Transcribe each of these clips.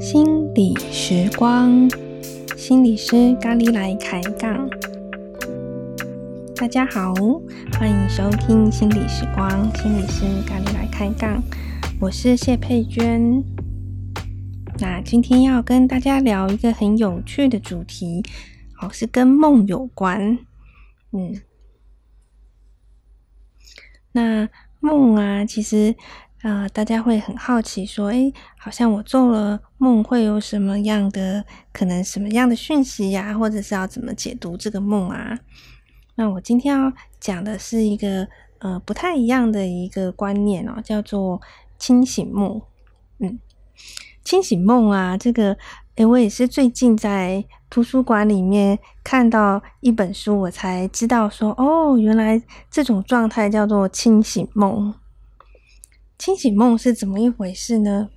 心理时光，心理师咖喱来开杠。大家好，欢迎收听心理时光，心理师咖喱来开杠。我是谢佩娟。那今天要跟大家聊一个很有趣的主题，是跟梦有关。那梦啊，其实大家会很好奇说，好像我做了梦会有什么样的讯息呀，或者是要怎么解读这个梦啊？那我今天要讲的是一个不太一样的一个观念哦，叫做清醒梦。清醒梦啊，这个我也是最近在图书馆里面看到一本书，我才知道说，原来这种状态叫做清醒梦。清醒梦是怎么一回事呢？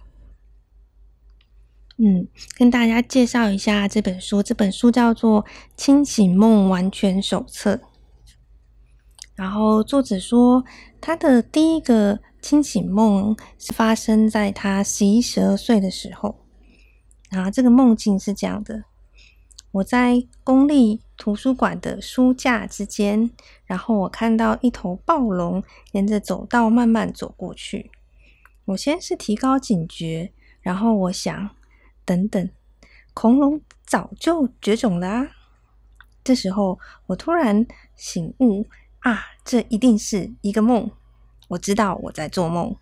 跟大家介绍一下这本书。这本书叫做《清醒梦完全手册》。然后作者说，他的第一个清醒梦是发生在他11、12岁的时候。然后这个梦境是这样的：我在公立图书馆的书架之间，然后我看到一头暴龙沿着走道慢慢走过去。我先是提高警觉，然后我想，等等，恐龙早就绝种了啊！这时候我突然醒悟啊，这一定是一个梦，我知道我在做梦。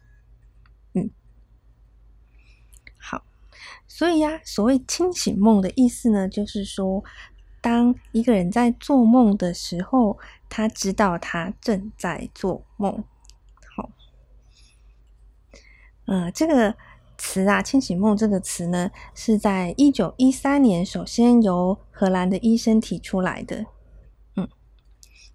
所以所谓清醒梦的意思呢，就是说，当一个人在做梦的时候，他知道他正在做梦。这个词啊，清醒梦这个词呢，是在1913年首先由荷兰的医生提出来的。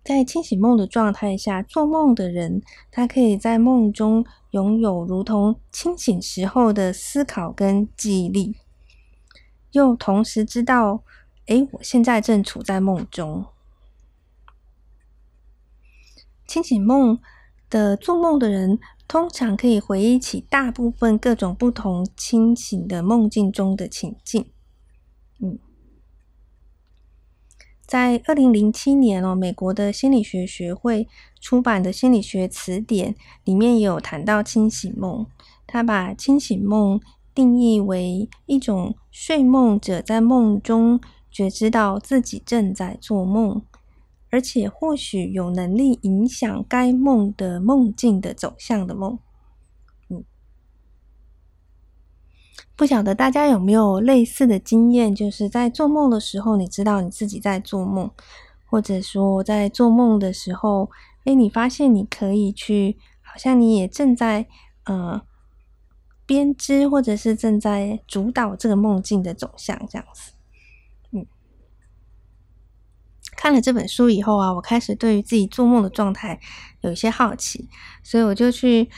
在清醒梦的状态下，做梦的人他可以在梦中拥有如同清醒时候的思考跟记忆力，又同时知道我现在正处在梦中。清醒梦的做梦的人通常可以回忆起大部分各种不同清醒的梦境中的情境。在2007年美国的心理学学会出版的心理学词典里面也有谈到清醒梦。他把清醒梦定义为一种睡梦者在梦中觉知到自己正在做梦，而且或许有能力影响该梦的梦境的走向的梦。不晓得大家有没有类似的经验，就是在做梦的时候，你知道你自己在做梦，或者说在做梦的时候，你发现你可以去，好像你也正在编织，或者是正在主导这个梦境的走向，这样子。看了这本书以后啊，我开始对于自己做梦的状态有一些好奇，所以我就去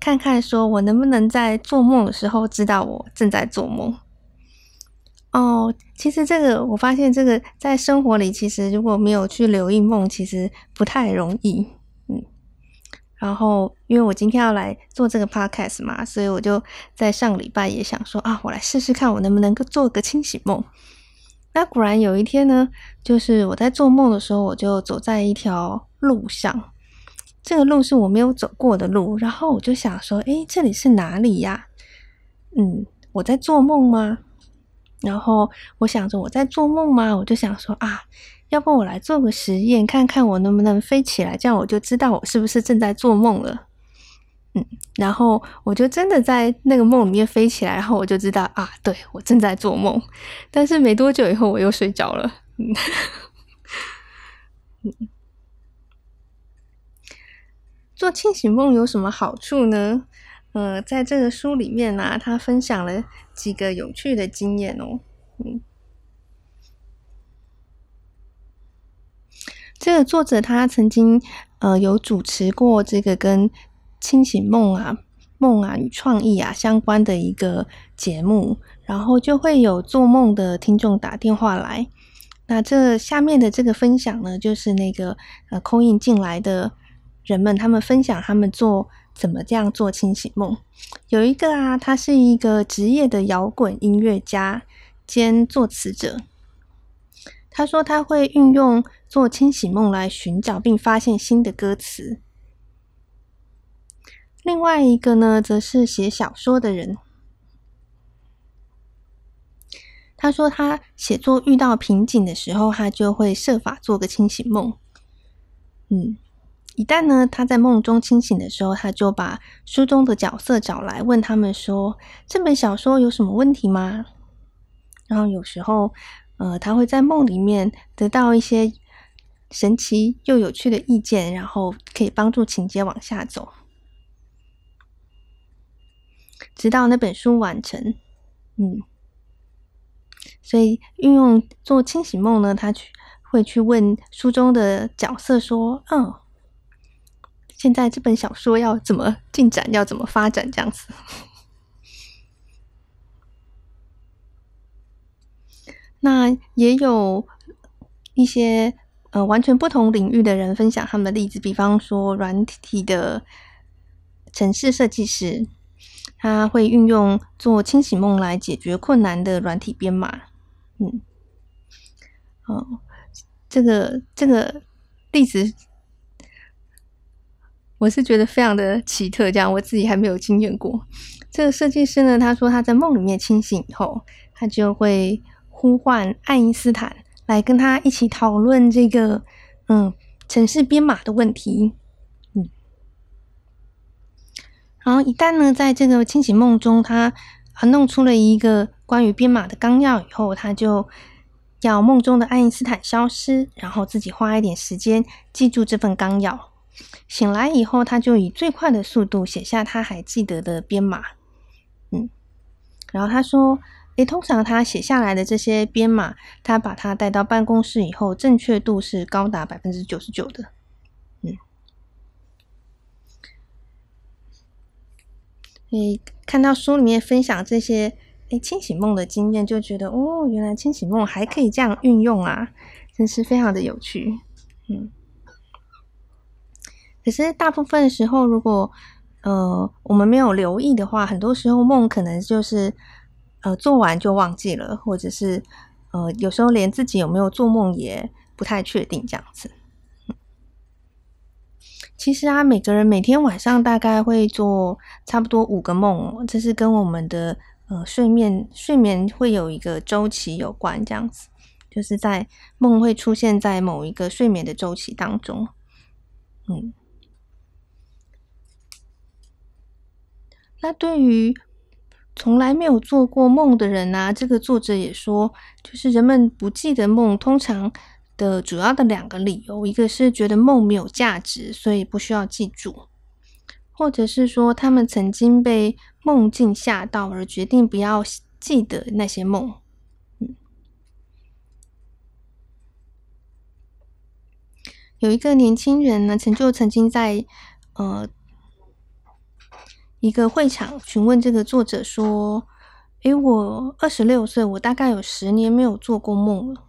看看说我能不能在做梦的时候知道我正在做梦。其实这个我发现，这个在生活里其实如果没有去留意梦，其实不太容易。然后因为我今天要来做这个 podcast 嘛，所以我就在上个礼拜也想说我来试试看我能不能够做个清醒梦。那果然有一天呢，就是我在做梦的时候，我就走在一条路上。这个路是我没有走过的路，然后我就想说，这里是哪里呀？我在做梦吗？然后我想着我在做梦吗？我就想说要不我来做个实验，看看我能不能飞起来，这样我就知道我是不是正在做梦了。然后我就真的在那个梦里面飞起来，然后我就知道对，我正在做梦。但是没多久以后我又睡着了。做清醒梦有什么好处呢？在这个书里面啊，他分享了几个有趣的经验哦。这个作者他曾经有主持过这个跟清醒梦啊、梦啊与创意啊相关的一个节目，然后就会有做梦的听众打电话来，那这下面的这个分享呢，就是那个call in 进来的人们，他们分享他们怎么这样做清醒梦。有一个啊，他是一个职业的摇滚音乐家兼作词者，他说他会运用做清醒梦来寻找并发现新的歌词。另外一个呢，则是写小说的人，他说他写作遇到瓶颈的时候，他就会设法做个清醒梦。一旦呢他在梦中清醒的时候，他就把书中的角色找来，问他们说这本小说有什么问题吗？然后有时候他会在梦里面得到一些神奇又有趣的意见，然后可以帮助情节往下走，直到那本书完成。所以运用做清醒梦呢，他会去问书中的角色说现在这本小说要怎么进展，要怎么发展，这样子。那也有一些完全不同领域的人分享他们的例子，比方说软体的程式设计师，他会运用做清醒梦来解决困难的软体编码。这个例子我是觉得非常的奇特，这样我自己还没有经验过。这个设计师呢，他说他在梦里面清醒以后，他就会呼唤爱因斯坦来跟他一起讨论这个程式编码的问题。然后一旦呢在这个清醒梦中他弄出了一个关于编码的纲要以后，他就要梦中的爱因斯坦消失，然后自己花一点时间记住这份纲要。醒来以后，他就以最快的速度写下他还记得的编码。然后他说通常他写下来的这些编码，他把它带到办公室以后，正确度是高达 99% 的。你看到书里面分享这些清醒梦的经验，就觉得原来清醒梦还可以这样运用啊，真是非常的有趣。可是大部分时候，如果我们没有留意的话，很多时候梦可能就是做完就忘记了，或者是有时候连自己有没有做梦也不太确定，这样子。其实啊，每个人每天晚上大概会做差不多5个梦，这是跟我们的睡眠会有一个周期有关，这样子，就是在梦会出现在某一个睡眠的周期当中。那对于从来没有做过梦的人啊，这个作者也说，就是人们不记得梦通常的主要的2个理由，一个是觉得梦没有价值，所以不需要记住，或者是说他们曾经被梦境吓到而决定不要记得那些梦。有一个年轻人呢，曾经在一个会场询问这个作者说我26岁，我大概有10年没有做过梦了。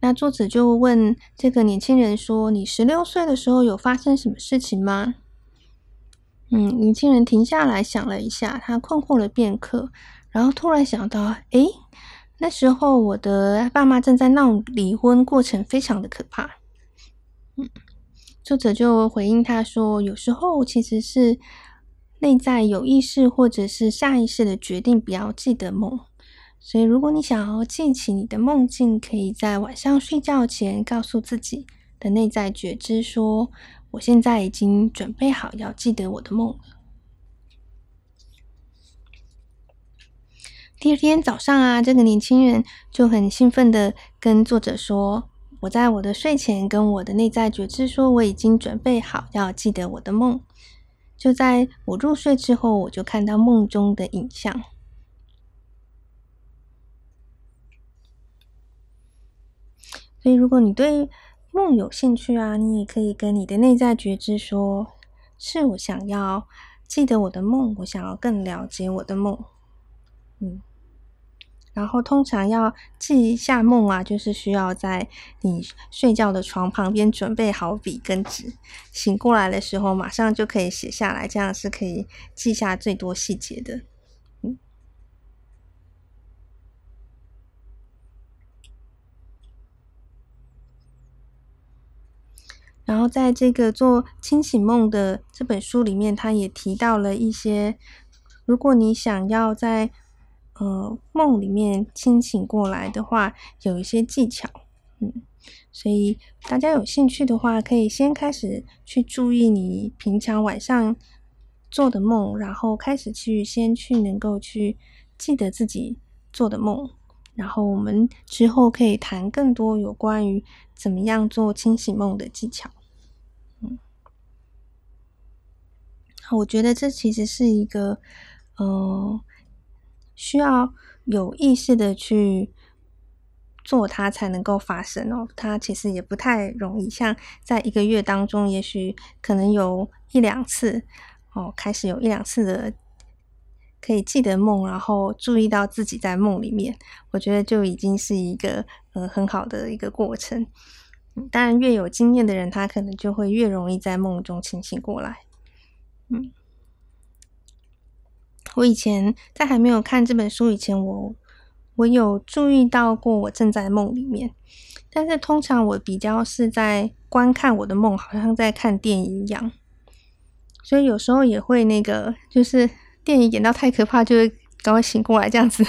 那作者就问这个年轻人说，你16岁的时候有发生什么事情吗？年轻人停下来想了一下，他困惑了片刻，然后突然想到那时候我的爸妈正在闹离婚，过程非常的可怕。作者就回应他说，有时候其实是内在有意识或者是下意识的决定不要记得梦，所以如果你想要记起你的梦境，可以在晚上睡觉前告诉自己的内在觉知说，我现在已经准备好要记得我的梦了。第二天早上啊，这个年轻人就很兴奋的跟作者说，我在我的睡前跟我的内在觉知说，我已经准备好要记得我的梦，就在我入睡之后，我就看到梦中的影像。所以如果你对梦有兴趣啊，你也可以跟你的内在觉知说，是我想要记得我的梦，我想要更了解我的梦。然后通常要记一下梦啊，就是需要在你睡觉的床旁边准备好笔跟纸，醒过来的时候马上就可以写下来，这样是可以记下最多细节的。然后在这个做清醒梦的这本书里面，他也提到了一些，如果你想要在梦里面清醒过来的话，有一些技巧，所以大家有兴趣的话，可以先开始去注意你平常晚上做的梦，然后开始先去能够去记得自己做的梦，然后我们之后可以谈更多有关于怎么样做清醒梦的技巧。我觉得这其实是一个需要有意识的去做它才能够发生哦，它其实也不太容易，像在一个月当中也许可能有一两次开始有一两次的可以记得梦，然后注意到自己在梦里面，我觉得就已经是一个很好的一个过程。当然越有经验的人，他可能就会越容易在梦中清醒过来。我以前在还没有看这本书以前，我有注意到过我正在梦里面，但是通常我比较是在观看我的梦，好像在看电影一样，所以有时候也会就是电影演到太可怕就会赶快醒过来这样子。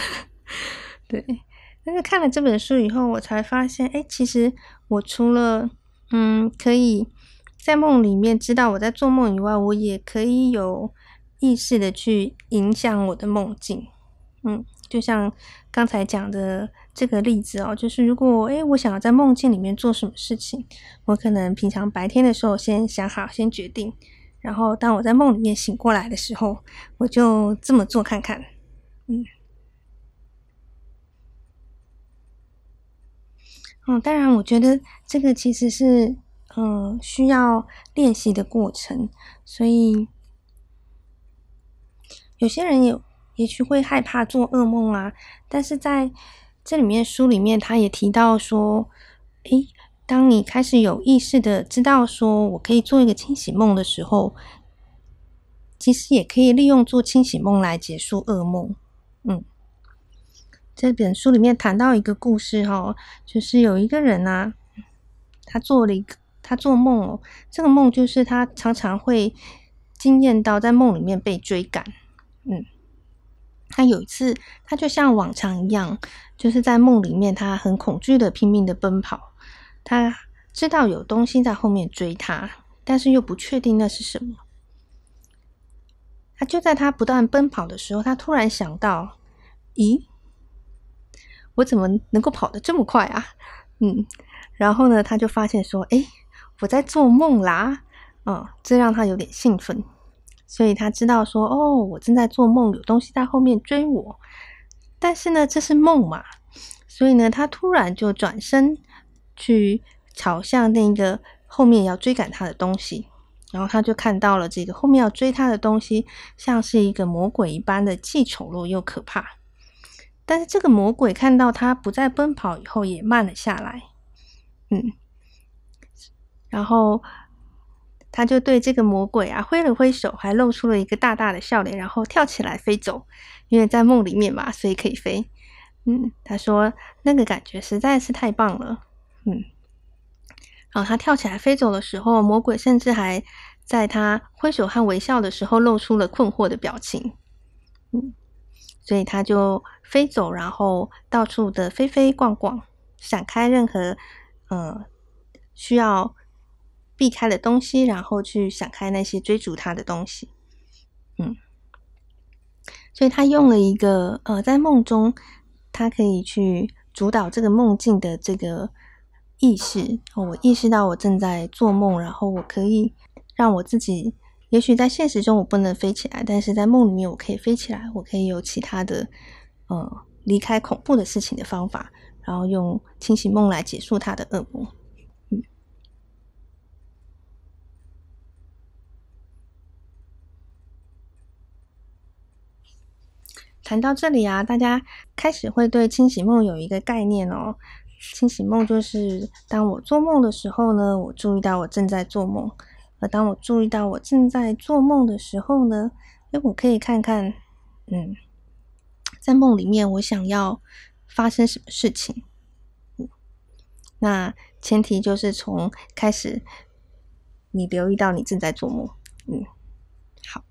对，但是看了这本书以后，我才发现其实我除了可以在梦里面知道我在做梦以外，我也可以有意识的去影响我的梦境。就像刚才讲的这个例子哦，就是如果我想要在梦境里面做什么事情，我可能平常白天的时候先想好先决定，然后当我在梦里面醒过来的时候，我就这么做看看。当然我觉得这个其实是需要练习的过程，所以有些人也许会害怕做噩梦啊，但是在这里面书里面他也提到说，当你开始有意识的知道说我可以做一个清醒梦的时候，其实也可以利用做清醒梦来结束噩梦。这本书里面谈到一个故事就是有一个人啊，他做梦这个梦就是他常常会经验到在梦里面被追赶。他有一次他就像往常一样，就是在梦里面他很恐惧的拼命的奔跑，他知道有东西在后面追他，但是又不确定那是什么。他就在他不断奔跑的时候，他突然想到，咦，我怎么能够跑得这么快啊？然后呢他就发现说，我在做梦啦。这让他有点兴奋，所以他知道说，我正在做梦，有东西在后面追我，但是呢这是梦嘛，所以呢他突然就转身去朝向那个后面要追赶他的东西，然后他就看到了这个后面要追他的东西像是一个魔鬼一般的，既丑陋又可怕。但是这个魔鬼看到他不再奔跑以后也慢了下来，然后他就对这个魔鬼啊挥了挥手，还露出了一个大大的笑脸，然后跳起来飞走，因为在梦里面嘛，所以可以飞。他说那个感觉实在是太棒了。然后他跳起来飞走的时候，魔鬼甚至还在他挥手和微笑的时候露出了困惑的表情。所以他就飞走，然后到处的飞飞逛逛，闪开任何需要避开的东西，然后去想开那些追逐他的东西。所以他用了一个在梦中他可以去主导这个梦境的这个意识，我意识到我正在做梦，然后我可以让我自己，也许在现实中我不能飞起来，但是在梦里面我可以飞起来，我可以有其他的离开恐怖的事情的方法，然后用清醒梦来结束他的噩梦。谈到这里啊，大家开始会对清洗梦有一个概念哦。清洗梦就是当我做梦的时候呢，我注意到我正在做梦，而当我注意到我正在做梦的时候呢，我可以看看，在梦里面我想要发生什么事情。那前提就是从开始你留意到你正在做梦。好，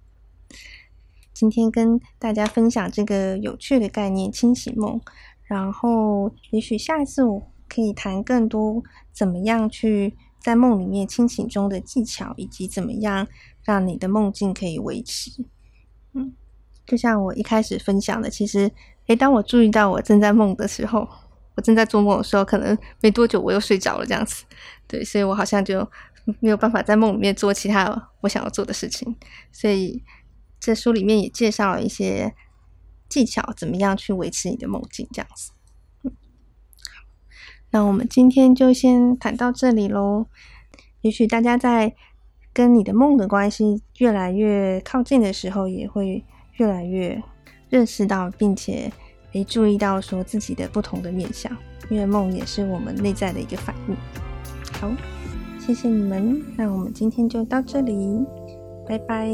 今天跟大家分享这个有趣的概念——清洗梦。然后，也许下一次我可以谈更多怎么样去在梦里面清醒中的技巧，以及怎么样让你的梦境可以维持。就像我一开始分享的，其实，当我注意到我正在梦的时候，我正在做梦的时候，可能没多久我又睡着了，这样子。对，所以我好像就没有办法在梦里面做其他我想要做的事情。所以这书里面也介绍了一些技巧，怎么样去维持你的梦境，这样子。那我们今天就先谈到这里咯。也许大家在跟你的梦的关系越来越靠近的时候，也会越来越认识到，并且注意到说自己的不同的面向，因为梦也是我们内在的一个反应。好，谢谢你们，那我们今天就到这里，拜拜。